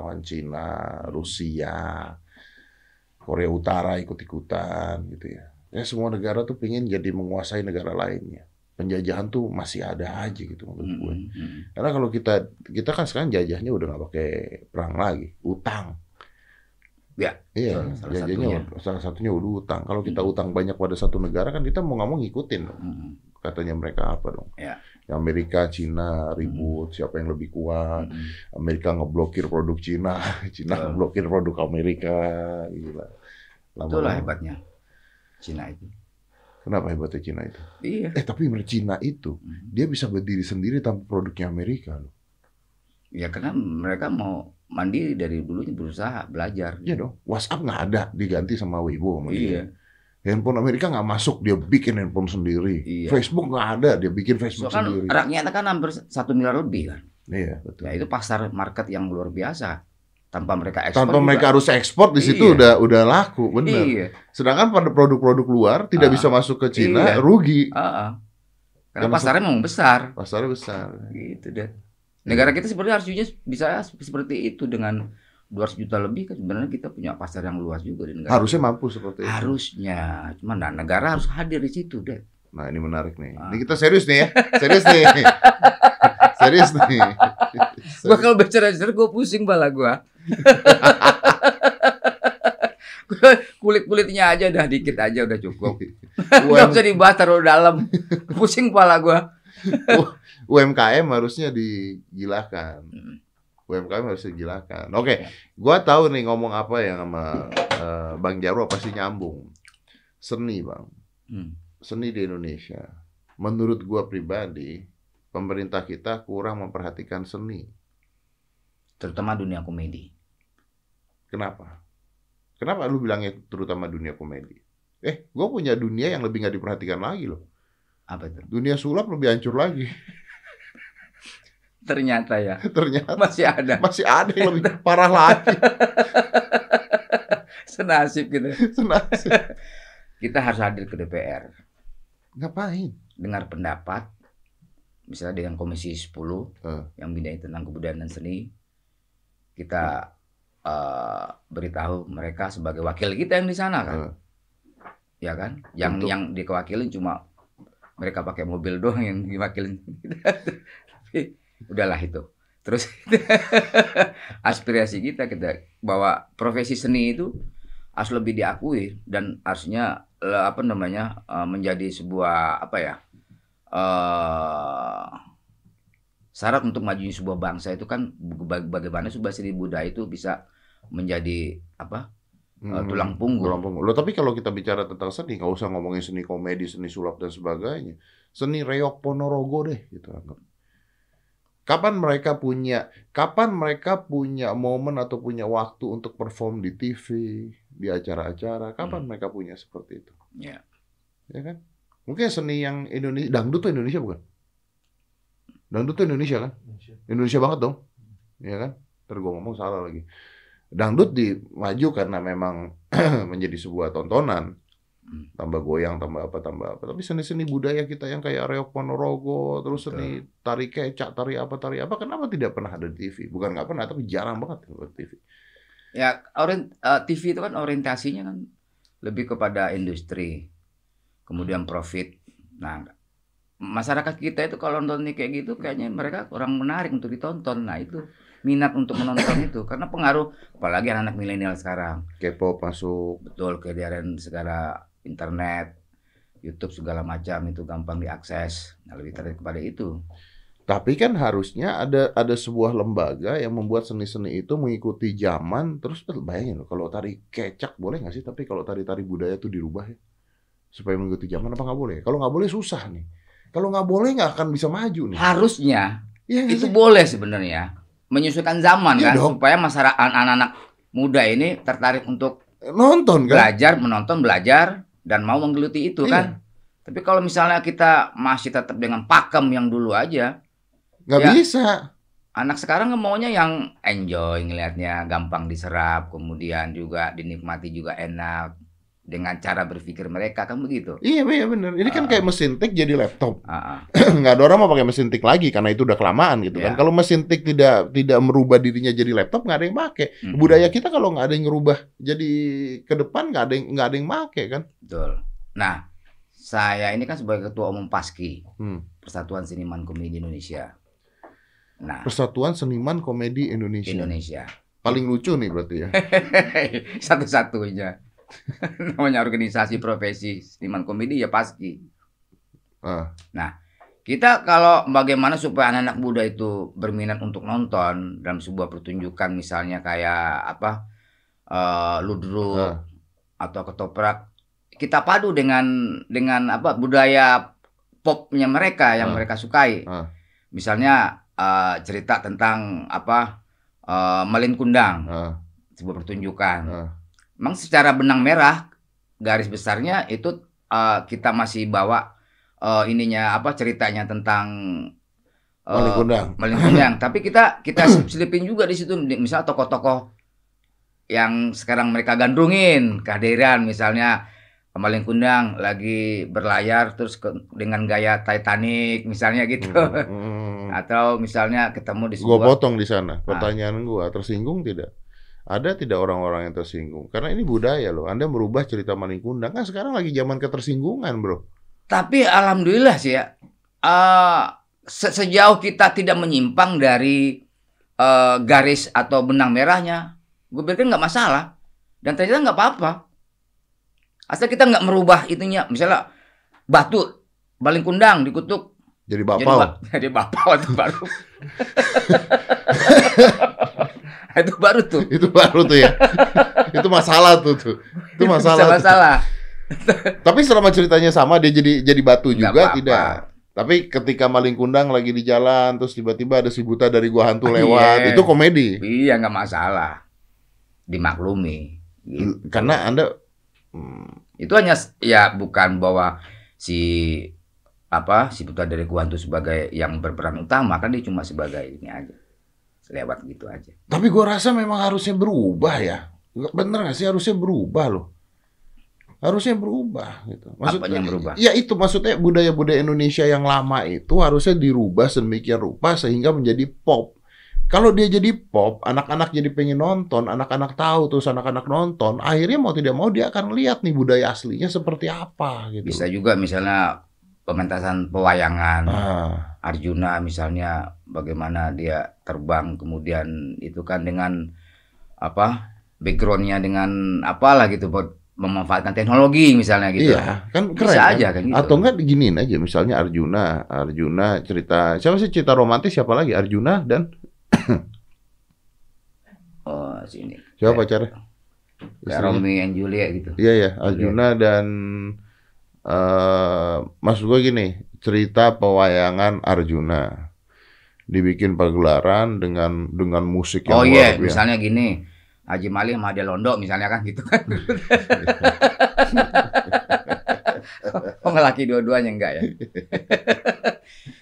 lawan Cina, Rusia, Korea Utara ikut-ikutan gitu ya. Ya semua negara tuh pengen jadi menguasai negara lainnya. Penjajahan tuh masih ada aja gitu menurut gue. Hmm. Karena kalau kita, kita kan sekarang jajahnya udah nggak pakai perang lagi. Utang. Ya, iya, salah jajahnya satunya. Salah satunya udah utang. Kalau kita hmm. utang banyak pada satu negara kan kita mau nggak mau ngikutin. Hmm. Katanya mereka apa dong? Ya. Amerika, Cina ribut, hmm. siapa yang lebih kuat? Hmm. Amerika ngeblokir produk Cina, Cina oh. ngeblokir produk Amerika, gila. Lama-lama. Itulah hebatnya Cina itu. Kenapa hebatnya Cina itu? Iya. Eh tapi menurut Cina itu hmm. dia bisa berdiri sendiri tanpa produknya Amerika loh. Ya karena mereka mau mandiri dari dulunya, berusaha belajar. Iya dong. WhatsApp nggak ada, diganti sama Weibo. Sama iya. Dia. Handphone Amerika nggak masuk, dia bikin handphone sendiri. Iya. Facebook nggak ada, dia bikin Facebook so, sendiri. Kan rakyatnya kan hampir satu miliar lebih kan. Iya betul. Nah, itu pasar market yang luar biasa. Tanpa mereka ekspor. Tanpa juga. Mereka harus ekspor di situ iya. udah udah laku, bener. Iya. Sedangkan pada produk-produk luar tidak uh-huh. bisa masuk ke Cina, iya. rugi. Uh-huh. Karena pasarnya memang besar. Pasarnya besar. Gitu deh. Negara kita sebenarnya harusnya bisa seperti itu dengan dua ratus juta lebih, kan sebenarnya kita punya pasar yang luas juga di negara. Harusnya kita mampu seperti itu. Harusnya, cuman nah, negara harus hadir di situ deh. Nah ini menarik nih. Nah. Ini kita serius nih ya, serius nih, serius nih. Gue kalau bicara serius gue pusing bala gue. Kulit-kulitnya aja udah dikit aja udah cukup. Gak usah dibahas terlalu dalam. Pusing kepala gue. U M K M harusnya digilakan. Hmm. U M K M harus digilakan. Oke, okay. Gua tahu nih ngomong apa yang sama uh, Bang Jarwo pasti nyambung. Seni, Bang. Hmm. Seni di Indonesia. Menurut gua pribadi, pemerintah kita kurang memperhatikan seni. Terutama dunia komedi. Kenapa? Kenapa lu bilangnya terutama dunia komedi? Eh, gua punya dunia yang lebih nggak diperhatikan lagi loh. Apa itu? Dunia sulap lebih hancur lagi. Ternyata ya. Ternyata masih ada. Masih ada yang lebih parah lagi. Senasib gitu. Senasib. Kita harus hadir ke D P R. Ngapain? Dengar pendapat. Misalnya dengan Komisi sepuluh uh. yang bidang tentang kebudayaan dan seni. Kita uh, beritahu mereka sebagai wakil kita yang di sana kan. Uh. Ya kan? Yang Untuk... yang dikewakilin cuma mereka pakai mobil doang yang diwakilin. Tapi udahlah itu. Terus aspirasi kita kita bahwa profesi seni itu harus lebih diakui dan harusnya apa namanya menjadi sebuah apa ya uh, syarat untuk majunya sebuah bangsa itu kan bagaimana sebuah seni budaya itu bisa menjadi apa uh, tulang punggung. Tulang punggung. Loh, tapi kalau kita bicara tentang seni nggak usah ngomongin seni komedi, seni sulap dan sebagainya. Seni reog Ponorogo deh gitu anggap. Kapan mereka punya, kapan mereka punya momen atau punya waktu untuk perform di T V, di acara-acara, kapan hmm. mereka punya seperti itu? Ya, ya kan? Mungkin seni yang Indonesia, dangdut tuh Indonesia bukan? Dangdut tuh Indonesia kan? Indonesia, Indonesia banget dong, ya kan? Ntar gue ngomong salah lagi. Dangdut di maju karena memang menjadi sebuah tontonan. Hmm. Tambah goyang, tambah apa, tambah apa. Tapi seni-seni budaya kita yang kayak reog Ponorogo, terus seni tari kecak, tari apa, tari apa, kenapa tidak pernah ada di T V? Bukan nggak pernah, tapi jarang banget di T V. Ya, orient, uh, T V itu kan orientasinya kan lebih kepada industri, kemudian profit. Nah, masyarakat kita itu kalau nontonnya kayak gitu, kayaknya mereka kurang menarik untuk ditonton. Nah, itu minat untuk menonton itu karena pengaruh apalagi anak, -anak milenial sekarang. K-pop masuk betul ke daerah segala internet, YouTube segala macam itu gampang diakses. Nah, lebih tertarik kepada itu. Tapi kan harusnya ada ada sebuah lembaga yang membuat seni-seni itu mengikuti zaman. Terus bayangin loh, kalau tari kecak boleh nggak sih? Tapi kalau tari-tari budaya itu dirubah ya supaya mengikuti zaman apa nggak boleh? Kalau nggak boleh susah nih. Kalau nggak boleh nggak akan bisa maju nih. Harusnya ya, itu ya. Boleh sebenarnya. Menyesuaikan zaman ya kan dong. Supaya masyarakat anak-anak muda ini tertarik untuk nonton kan? Belajar, menonton, belajar dan mau menggeluti itu iya. Kan. Tapi kalau misalnya kita masih tetap dengan pakem yang dulu aja, nggak ya, bisa. Anak sekarang maunya yang enjoy ngelihatnya, gampang diserap, kemudian juga dinikmati juga enak dengan cara berpikir mereka kan begitu. Iya, iya benar. Ini uh, kan kayak mesin tik jadi laptop. Uh, uh. Nggak ada orang mau pakai mesin tik lagi karena itu udah kelamaan gitu yeah. Kan. Kalau mesin tik tidak tidak merubah dirinya jadi laptop nggak ada yang pakai. Mm -hmm. Budaya kita kalau nggak ada yang merubah jadi ke depan nggak ada yang nggak ada yang pakai kan. Betul. Nah, saya ini kan sebagai ketua umum P A S K I hmm. Persatuan Seniman Komedi Indonesia. Nah, Persatuan Seniman Komedi Indonesia. Indonesia. Paling lucu nih berarti ya. Satu-satunya. Namanya organisasi profesi seniman komedi ya P A S K I uh. Nah kita kalau bagaimana supaya anak-anak muda itu berminat untuk nonton dalam sebuah pertunjukan misalnya kayak apa uh, ludruk uh. atau ketoprak kita padu dengan dengan apa budaya popnya mereka yang uh. mereka sukai uh. misalnya uh, cerita tentang apa uh, Malin Kundang uh. sebuah pertunjukan uh. Memang secara benang merah garis besarnya itu uh, kita masih bawa uh, ininya apa ceritanya tentang uh, Malin Kundang. Malin Kundang. Tapi kita kita selipin juga di situ misal tokoh-tokoh yang sekarang mereka gandrungin kehadiran misalnya Malin Kundang lagi berlayar terus ke, dengan gaya Titanic misalnya gitu. Hmm, hmm. Atau misalnya ketemu di sebuah. Gua potong di sana. Pertanyaan nah. Gua tersinggung tidak? Ada tidak orang-orang yang tersinggung? Karena ini budaya loh. Anda merubah cerita maling kundang. Kan sekarang lagi zaman ketersinggungan, bro. Tapi alhamdulillah sih ya. Uh, se sejauh kita tidak menyimpang dari uh, garis atau benang merahnya, gue pikir nggak masalah. Dan ternyata nggak apa-apa. Asal kita nggak merubah itunya. Misalnya batu, maling kundang dikutuk. Jadi bapau. Jadi bapau itu baru. Itu baru tuh. Itu baru tuh ya. Itu masalah tuh tuh. Itu masalah. Masalah. Tapi selama ceritanya sama, dia jadi jadi batu juga apa -apa. Tidak. Tapi ketika maling kundang lagi di jalan, terus tiba-tiba ada si buta dari gua hantu lewat, iya. Itu komedi. Iya, nggak masalah. Dimaklumi. Gitu. Karena Anda hmm. itu hanya ya bukan bahwa si apa si buta dari gua hantu sebagai yang berperan utama, kan dia cuma sebagai ini aja. Lewat gitu aja. Tapi gua rasa memang harusnya berubah ya. Bener gak sih harusnya berubah loh. Harusnya berubah gitu. Maksudnya apanya berubah? Ya itu maksudnya budaya-budaya Indonesia yang lama itu harusnya dirubah sedemikian rupa sehingga menjadi pop. Kalau dia jadi pop, anak-anak jadi pengen nonton, anak-anak tahu terus anak-anak nonton, akhirnya mau tidak mau dia akan lihat nih budaya aslinya seperti apa gitu. Bisa juga misalnya pementasan pewayangan. Ah. Arjuna misalnya bagaimana dia terbang kemudian itu kan dengan apa backgroundnya dengan apalah gitu buat memanfaatkan teknologi misalnya gitu. Iya, kan keren. Bisa aja kan gitu. Atau enggak diginiin aja misalnya Arjuna, Arjuna cerita siapa sih cerita romantis siapa lagi Arjuna dan oh sini siapa pacarnya? Romeo and Juliet gitu. Iya ya Arjuna dan uh, maksud gue gini. Cerita pewayangan Arjuna dibikin pagelaran dengan dengan musik yang oh iya, yeah. Misalnya gini Haji Mali sama Ade Londo misalnya kan gitu kan. Oh ngelaki dua-duanya enggak ya.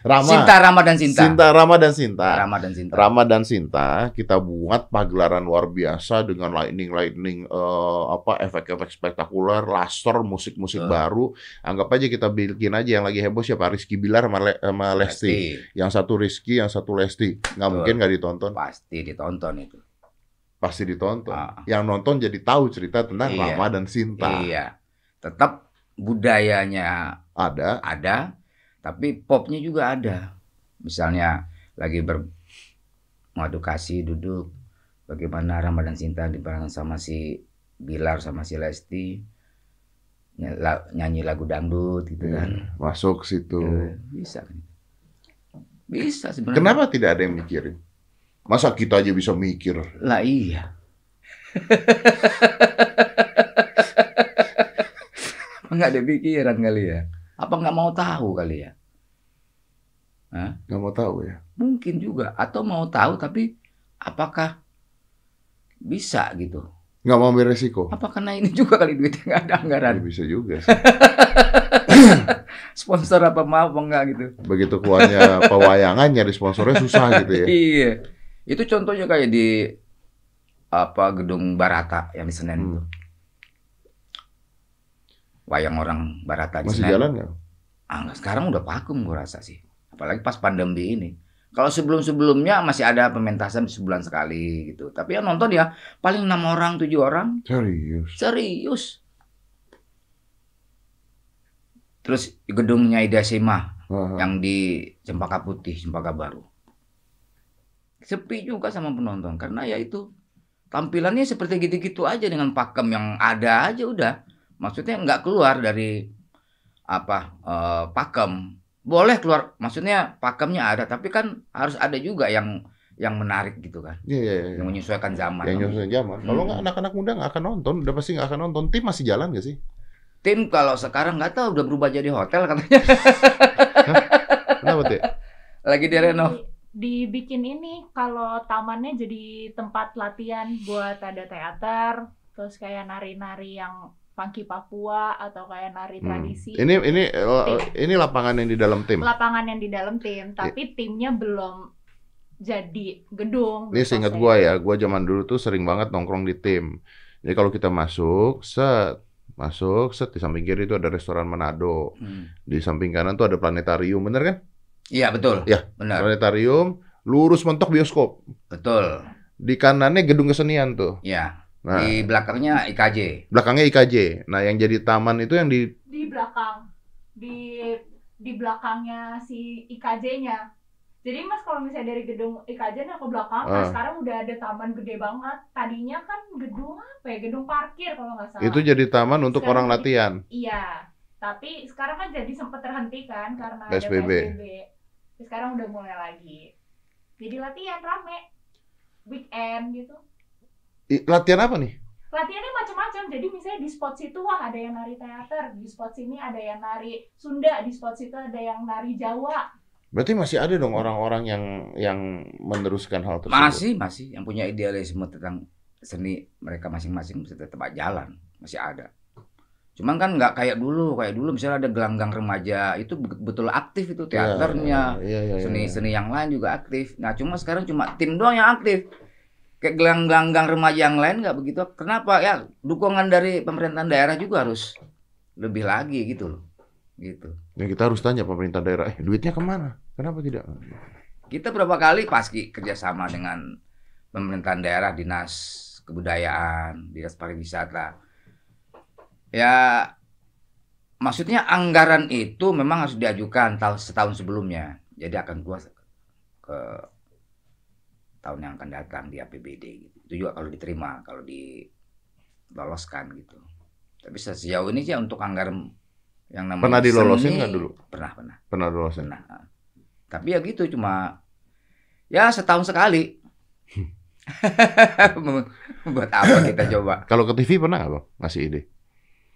Rama. Sinta, Rama dan Sinta. Sinta, Rama dan Sinta. Rama dan Sinta. Rama dan Sinta kita buat pagelaran luar biasa dengan lightning, lightning, uh, apa efek-efek spektakuler, laser, musik-musik uh. baru. Anggap aja kita bikin aja yang lagi heboh siapa Rizky Bilar sama, Le sama Lesti. Lesti. Yang satu Rizky, yang satu Lesti. Nggak uh. mungkin nggak ditonton. Pasti ditonton itu. Pasti ditonton. Uh. Yang nonton jadi tahu cerita tentang iya. Rama dan Sinta. Iya. Tetap budayanya ada, ada. Tapi popnya juga ada. Misalnya lagi ber mengadu kasih duduk bagaimana Rama dan Sinta diperankan sama si Bilar sama si Lesti nyanyi lagu dangdut gitu ya, kan. Masuk situ. Bisa kan. Bisa sebenarnya. Kenapa tidak ada yang mikirin? Masa kita aja bisa mikir? Lah iya. Enggak ada pikiran kali ya. Apa nggak mau tahu kali ya? Hah? Nggak mau tahu ya? Mungkin juga. Atau mau tahu tapi apakah bisa gitu? Nggak mau ambil resiko? Apa karena ini juga kali duitnya nggak ada anggaran? Ya, bisa juga sih. Sponsor apa mau apa enggak gitu. Begitu keluarnya pewayangan nyari sponsornya susah gitu ya? Iya. Itu contohnya kayak di apa gedung Barata yang di Senen itu. Hmm. Wayang orang Barata di masih Senen. Jalan nggak? Ah, sekarang udah vakum gue rasa sih. Apalagi pas pandemi ini. Kalau sebelum-sebelumnya masih ada pementasan sebulan sekali gitu. Tapi yang nonton ya paling enam orang, tujuh orang. Serius? Serius. Terus gedungnya Ida Sema uh-huh. yang di Cempaka Putih, Cempaka Baru. Sepi juga sama penonton. Karena ya itu tampilannya seperti gitu-gitu aja dengan pakem yang ada aja udah. Maksudnya nggak keluar dari apa eh, pakem. Boleh keluar, maksudnya pakemnya ada, tapi kan harus ada juga yang yang menarik gitu kan. Iya, iya, iya. Yang menyesuaikan zaman. Yang menyesuaikan zaman. Hmm. Kalau nggak anak-anak muda nggak akan nonton, udah pasti nggak akan nonton. Tim masih jalan nggak sih? Tim kalau sekarang nggak tahu udah berubah jadi hotel katanya. Kenapa tuh? Lagi di renov. Dibikin ini kalau tamannya jadi tempat latihan buat ada teater, terus kayak nari-nari yang funky Papua atau kayak nari hmm. tradisi. Ini ini tim. Ini lapangan yang di dalam tim. Lapangan yang di dalam tim, tapi yeah. timnya belum jadi gedung. Ini seingat gua ya, gua zaman dulu tuh sering banget nongkrong di tim. Jadi kalau kita masuk, set masuk, set di samping kiri itu ada restoran Manado. Hmm. Di samping kanan tuh ada planetarium, bener kan? Iya, betul. Ya, benar. Planetarium, lurus mentok bioskop. Betul. di kanannya gedung kesenian tuh. Iya. Nah, di belakangnya I K J. Belakangnya I K J. Nah, yang jadi taman itu yang di di belakang di di belakangnya si I K J-nya. Jadi Mas, kalau misalnya dari gedung I K J ke belakang, uh. sekarang udah ada taman gede banget. Tadinya kan gedung apa ya? Gedung parkir kalau nggak salah. Itu jadi taman untuk sekarang orang latihan. Iya, tapi sekarang kan jadi sempat terhentikan karena P S B B. Ada P S B B. Sekarang udah mulai lagi. Jadi latihan rame, weekend gitu. I, latihan apa nih? Latihannya macam-macam. Jadi misalnya di spot situ wah ada yang nari teater, di spot sini ada yang nari Sunda, di spot situ ada yang nari Jawa. Berarti masih ada dong orang-orang yang yang meneruskan hal tersebut. Masih, masih yang punya idealisme tentang seni mereka masing-masing tetap jalan, masih ada. Cuman kan nggak kayak dulu, kayak dulu misalnya ada gelanggang remaja, itu betul aktif itu teaternya. Seni-seni yang lain juga aktif. Nah, cuma sekarang cuma tim doang yang aktif. Kayak gelanggang remaja yang lain nggak begitu. Kenapa? Ya dukungan dari pemerintahan daerah juga harus lebih lagi gitu loh, gitu. Ya kita harus tanya pemerintah daerah, eh, duitnya kemana? Kenapa tidak? Kita berapa kali paski kerjasama dengan pemerintahan daerah, dinas kebudayaan, dinas pariwisata. Ya maksudnya anggaran itu memang harus diajukan tahun setahun sebelumnya. Jadi akan keluar ke tahun yang akan datang di A P B D gitu. Itu juga kalau diterima, kalau diloloskan gitu. Tapi sejauh ini sih untuk anggaran yang namanya pernah dilolosin nggak dulu? Pernah, pernah. Pernah dilolosin. Pernah. Tapi ya gitu, cuma ya setahun sekali. Buat apa kita coba? Kalau ke T V pernah nggak, Bang? Ngasih ide?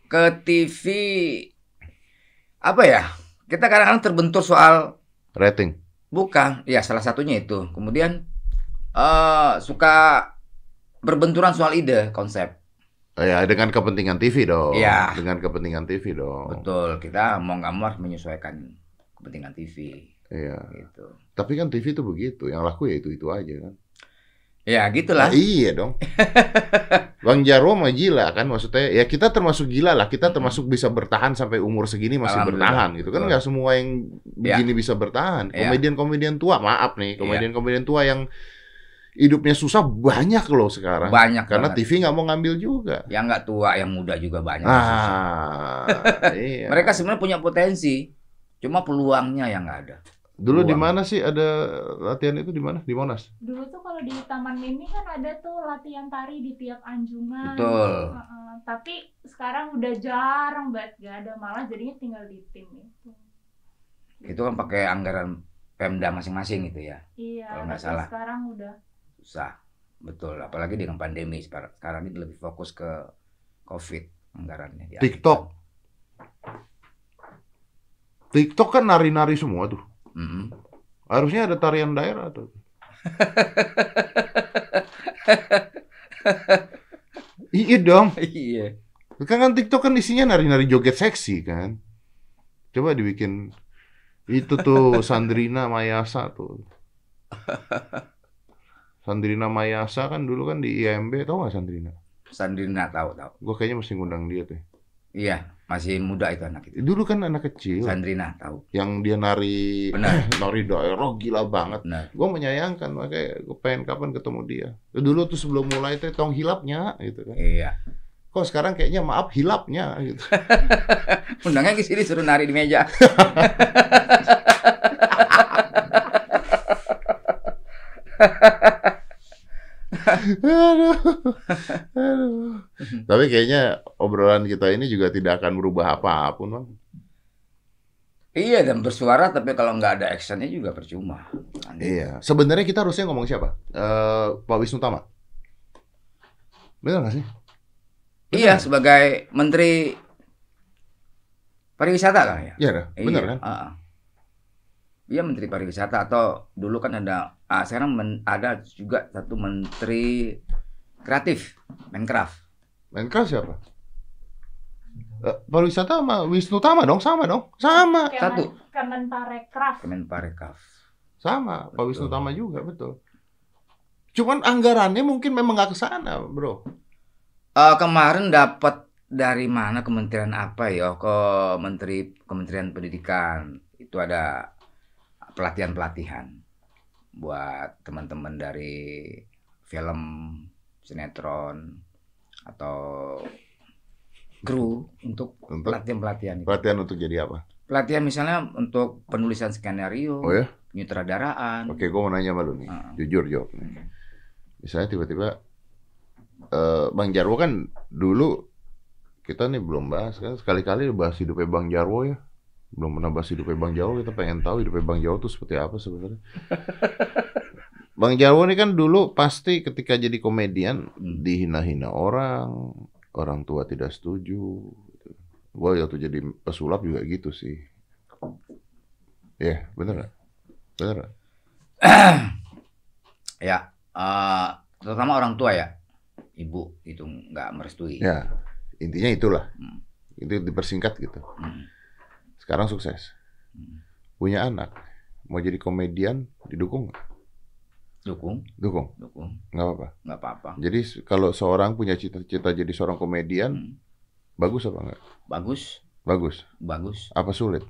Ke T V apa ya? Kita kadang-kadang terbentur soal rating. Bukan, ya salah satunya itu. Kemudian Uh, suka berbenturan soal ide, konsep. Ya, dengan kepentingan T V dong. Ya. Dengan kepentingan T V dong. Betul, kita mau nggak mau harus menyesuaikan kepentingan T V. Iya. Gitu. Tapi kan T V itu begitu, yang laku ya itu-itu aja kan. Ya, gitulah. Nah, iya dong. Bang Jarwo mah gila kan, maksudnya ya kita termasuk gila lah, kita termasuk bisa bertahan sampai umur segini masih bertahan gitu kan, nggak semua yang begini ya bisa bertahan. Komedian-komedian tua, maaf nih, komedian-komedian tua yang hidupnya susah banyak loh sekarang. Banyak karena banget. T V nggak mau ngambil juga. Yang nggak tua, yang muda juga banyak. Ah, iya. Mereka sebenarnya punya potensi, cuma peluangnya yang nggak ada. Dulu di mana sih ada latihan itu, di mana? Di Monas. Dulu tuh kalau di Taman Mini kan ada tuh latihan tari di tiap anjungan. Betul. Uh, uh, tapi sekarang udah jarang banget, nggak ada, malah jadinya tinggal di tim itu. Itu kan pakai anggaran Pemda masing-masing gitu ya. Iya. Kalau nggak salah. Sekarang udah susah, betul. Apalagi dengan pandemi sekarang ini lebih fokus ke COVID anggarannya. TikTok, TikTok kan nari-nari semua tuh. Mm-hmm. Harusnya ada tarian daerah tuh. Iya dong. Iya. Kan kan TikTok kan isinya nari-nari joget seksi kan. Coba dibikin itu tuh Sandrina Mayasa tuh. Sandrina Mayasa kan dulu kan di I M B, tau gak Sandrina? Sandrina tahu tahu. Gue kayaknya mesti ngundang dia tuh. Iya, masih muda itu anak itu. Dulu kan anak kecil. Sandrina tahu. Yang dia nari, benar, nari daerah gila banget. Gue menyayangkan, makanya gue pengen kapan ketemu dia. Dulu tuh sebelum mulai tuh tong hilapnya gitu kan. Iya. Kok sekarang kayaknya maaf hilapnya gitu. Undangnya ke sini suruh nari di meja. Aduh, aduh. Tapi kayaknya obrolan kita ini juga tidak akan berubah apa-apun, Bang. Iya, dan bersuara tapi kalau nggak ada actionnya juga percuma. Iya. Sebenarnya kita harusnya ngomong siapa? Uh, Pak Wisnu Tama. Benar nggak sih? Benar iya, gak? Sebagai Menteri Pariwisata kan ya? Iya, benar iya, kan? Uh-uh. Iya, Menteri Pariwisata, atau dulu kan ada, ah, sekarang men, ada juga satu Menteri Kreatif, Kemenparekraf. Kemenparekraf siapa? Uh, pariwisata sama Wisnu Tama dong, sama dong, sama. Kemen, satu. Kemenparekraf. Kemenparekraf. Sama, betul. Pak Wisnu Tama juga, betul. Cuman anggarannya mungkin memang nggak ke sana, bro. Uh, kemarin dapat dari mana, kementerian apa ya? Ke Menteri Kementerian Pendidikan itu ada pelatihan-pelatihan buat teman-teman dari film, sinetron, atau kru untuk pelatihan-pelatihan. Pelatihan untuk jadi apa? Pelatihan misalnya untuk penulisan skenario, oh ya? Penyutradaraan. Oke, gue mau nanya sama lu nih, uh. jujur jawab. Okay. Misalnya tiba-tiba, uh, Bang Jarwo kan dulu, kita nih belum bahas kan, sekali-kali bahas hidupnya Bang Jarwo ya. Belum pernah bahas hidupnya Bang Jarwo, kita pengen tahu hidupnya Bang Jarwo tuh seperti apa sebenarnya. Bang Jarwo ini kan dulu pasti ketika jadi komedian, hmm. dihina-hina orang, orang tua tidak setuju. Gue waktu jadi pesulap juga gitu sih. Ya, yeah, bener gak? Bener gak? Ya, uh, terutama orang tua ya. Ibu itu gak merestui. Ya, intinya itulah. Hmm. Itu dipersingkat gitu. Hmm. Sekarang sukses. Hmm. Punya anak, mau jadi komedian, didukung gak? Dukung. Dukung? Dukung. Gak apa-apa? Gak apa-apa. Jadi kalau seorang punya cita-cita jadi seorang komedian, hmm. bagus apa enggak? Bagus. Bagus? Bagus. Apa sulit?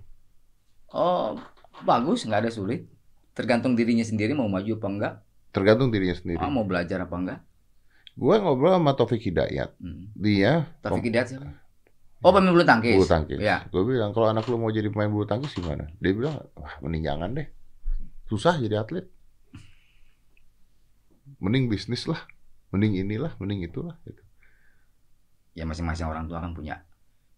Oh, bagus. Nggak ada sulit. Tergantung dirinya sendiri mau maju apa enggak. Tergantung dirinya sendiri. Ah, mau belajar apa enggak. Gue ngobrol sama Taufik Hidayat. Hmm. Dia... Taufik Hidayat siapa? Oh, pemain bulu tangkis. Bulu tangkis. Ya. Gue bilang, kalau anak lu mau jadi pemain bulu tangkis gimana? Dia bilang, wah mending jangan deh. Susah jadi atlet. Mending bisnis lah. Mending inilah, mending itulah. Gitu. Ya masing-masing orang tua kan punya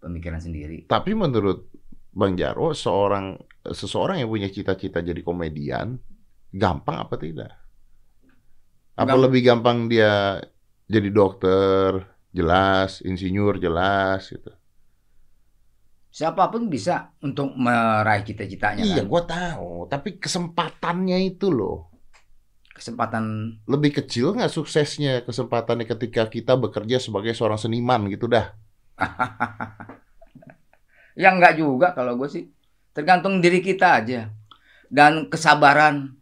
pemikiran sendiri. Tapi menurut Bang Jarwo, seorang seseorang yang punya cita-cita jadi komedian gampang apa tidak? Apa gampang. Lebih gampang dia jadi dokter, jelas, insinyur jelas gitu. Siapapun bisa untuk meraih cita-citanya. Iya, kan? Gua tahu, tapi kesempatannya itu loh. Kesempatan lebih kecil nggak suksesnya kesempatannya ketika kita bekerja sebagai seorang seniman gitu dah. Ya nggak juga kalau gue sih, tergantung diri kita aja dan kesabaran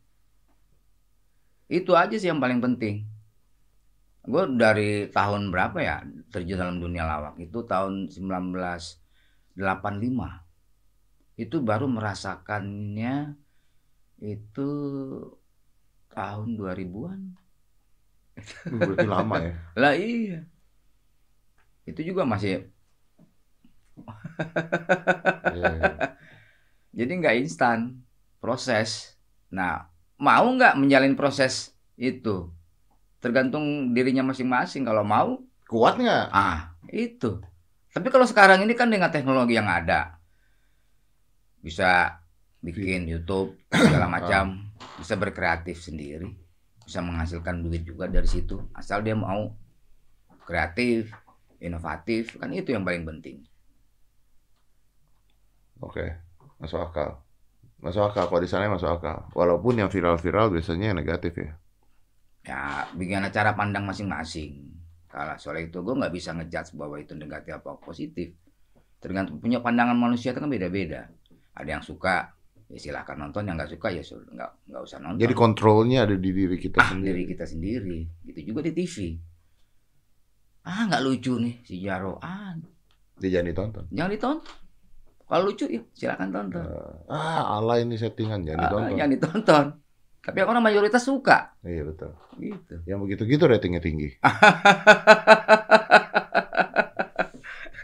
itu aja sih yang paling penting. Gue dari tahun berapa ya terjun dalam dunia lawak itu tahun seribu sembilan ratus delapan puluh lima itu baru merasakannya itu. Tahun dua ribuan. Berarti lama ya? Lah iya. Itu juga masih... yeah. Jadi nggak instan. Proses. Nah, mau nggak menjalin proses itu? Tergantung dirinya masing-masing. Kalau mau... Kuat nggak? Ah, itu. Tapi kalau sekarang ini kan dengan teknologi yang ada. Bisa bikin YouTube, segala macam. Bisa berkreatif sendiri, bisa menghasilkan duit juga dari situ, asal dia mau kreatif, inovatif, kan itu yang paling penting. Oke, masuk akal, masuk akal. Kalau di sana masuk akal, walaupun yang viral-viral biasanya yang negatif ya. Ya, bagaimana cara pandang masing-masing. Kalau soal itu gue nggak bisa ngejudge bahwa itu negatif apa positif. Tergantung punya pandangan manusia itu kan beda-beda. Ada yang suka. Ya silahkan nonton, yang nggak suka ya sudah nggak nggak usah nonton. Jadi kontrolnya ada di diri kita ah, sendiri. Diri kita sendiri. Itu juga di T V. Ah nggak lucu nih si Jarwo. Ah. Dia jangan ditonton. Jangan ditonton. Kalau lucu ya silahkan tonton. Ah ala ini settingan jangan ah, ditonton. Jangan ditonton. Tapi orang mayoritas suka. Iya betul. Gitu. Yang begitu-gitu ratingnya tinggi.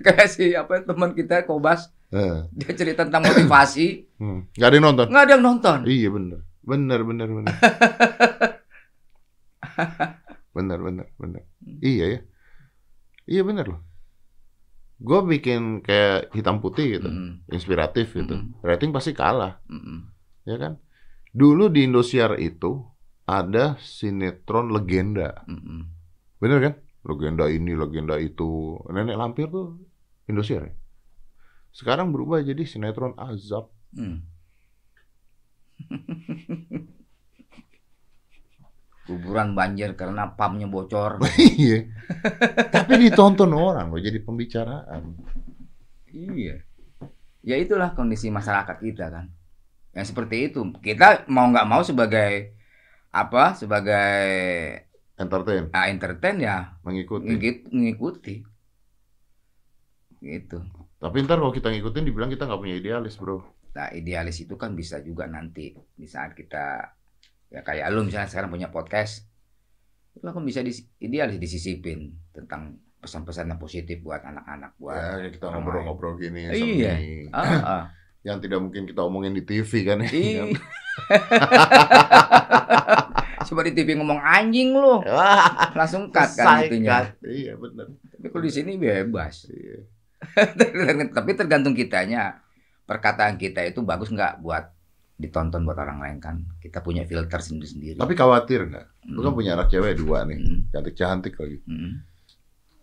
Kayak si apa teman kita Kobas. Dia cerita tentang motivasi. hmm. Gak ada yang nonton. Gak ada yang nonton. Iya bener. Bener bener bener. Bener bener bener. Iya ya. Iya bener loh. Gue bikin kayak hitam putih gitu. Mm. Inspiratif gitu. Mm. Rating pasti kalah. Mm. Ya kan. Dulu di Indosiar itu ada sinetron legenda. Mm. Bener kan. Legenda ini, legenda itu. Nenek Lampir tuh Indosiar ya. Sekarang berubah jadi sinetron azab. Hmm. Kuburan banjir karena pumpnya bocor. Iya. Tapi ditonton orang loh, jadi pembicaraan. Iya. Ya itulah kondisi masyarakat kita kan. Yang seperti itu. Kita mau nggak mau sebagai apa? Sebagai entertain. Ah, entertain ya. Mengikuti. Mengikuti. Gitu. Tapi ntar kalau kita ngikutin dibilang kita nggak punya idealis bro. Nah idealis itu kan bisa juga nanti di saat kita ya kayak lu misalnya sekarang punya podcast, Kalau bisa di, idealis disisipin tentang pesan-pesan yang positif buat anak-anak, buat ya, kita ngobrol-ngobrol gini. Iya. Ah, ah. Yang tidak mungkin kita omongin di T V kan. Iya. Coba di T V ngomong anjing lu, langsung cut kan gitunya. Iya benar. Tapi kalau di sini bebas. Iya. Tapi tergantung kitanya, perkataan kita itu bagus nggak buat ditonton buat orang lain kan. Kita punya filter sendiri-sendiri. Tapi khawatir nggak? Lu kan mm. punya anak cewek dua nih, mm. cantik-cantik lagi. Mm.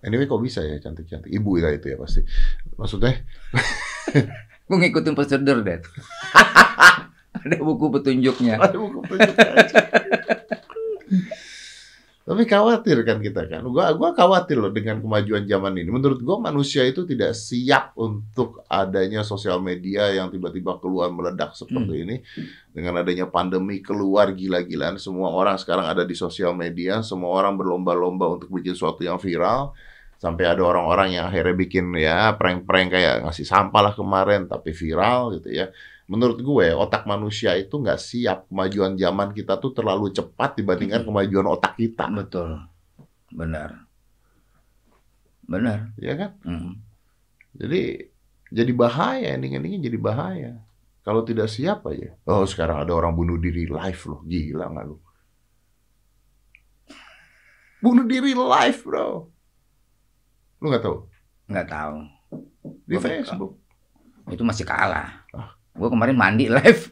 Anyway kok bisa ya cantik-cantik? Ibu lah itu ya pasti. Maksudnya? Gue ngikutin prosedur deh. Ada buku petunjuknya. Ada buku petunjuknya. Tapi khawatir kan kita kan. Gua, gua khawatir loh dengan kemajuan zaman ini. Menurut gua manusia itu tidak siap untuk adanya sosial media yang tiba-tiba keluar meledak seperti hmm. ini. Dengan adanya pandemi keluar gila-gilaan. Semua orang sekarang ada di sosial media. Semua orang berlomba-lomba untuk bikin sesuatu yang viral. Sampai ada orang-orang yang akhirnya bikin ya prank-prank kayak ngasih sampah lah kemarin. Tapi viral gitu ya. Menurut gue, otak manusia itu nggak siap. Kemajuan zaman kita tuh terlalu cepat dibandingkan kemajuan otak kita. Betul. Benar. Benar. Iya kan? Mm. Jadi, jadi bahaya. Ending-endingnya jadi bahaya. Kalau tidak siap aja. Oh, sekarang ada orang bunuh diri live loh. Gila nggak lu? Bunuh diri live, bro. Lu nggak tahu? Nggak tahu. Di Facebook. Itu masih kalah. Ah. Gue kemarin mandi live.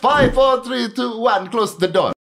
five, four, three, two, one, close the door.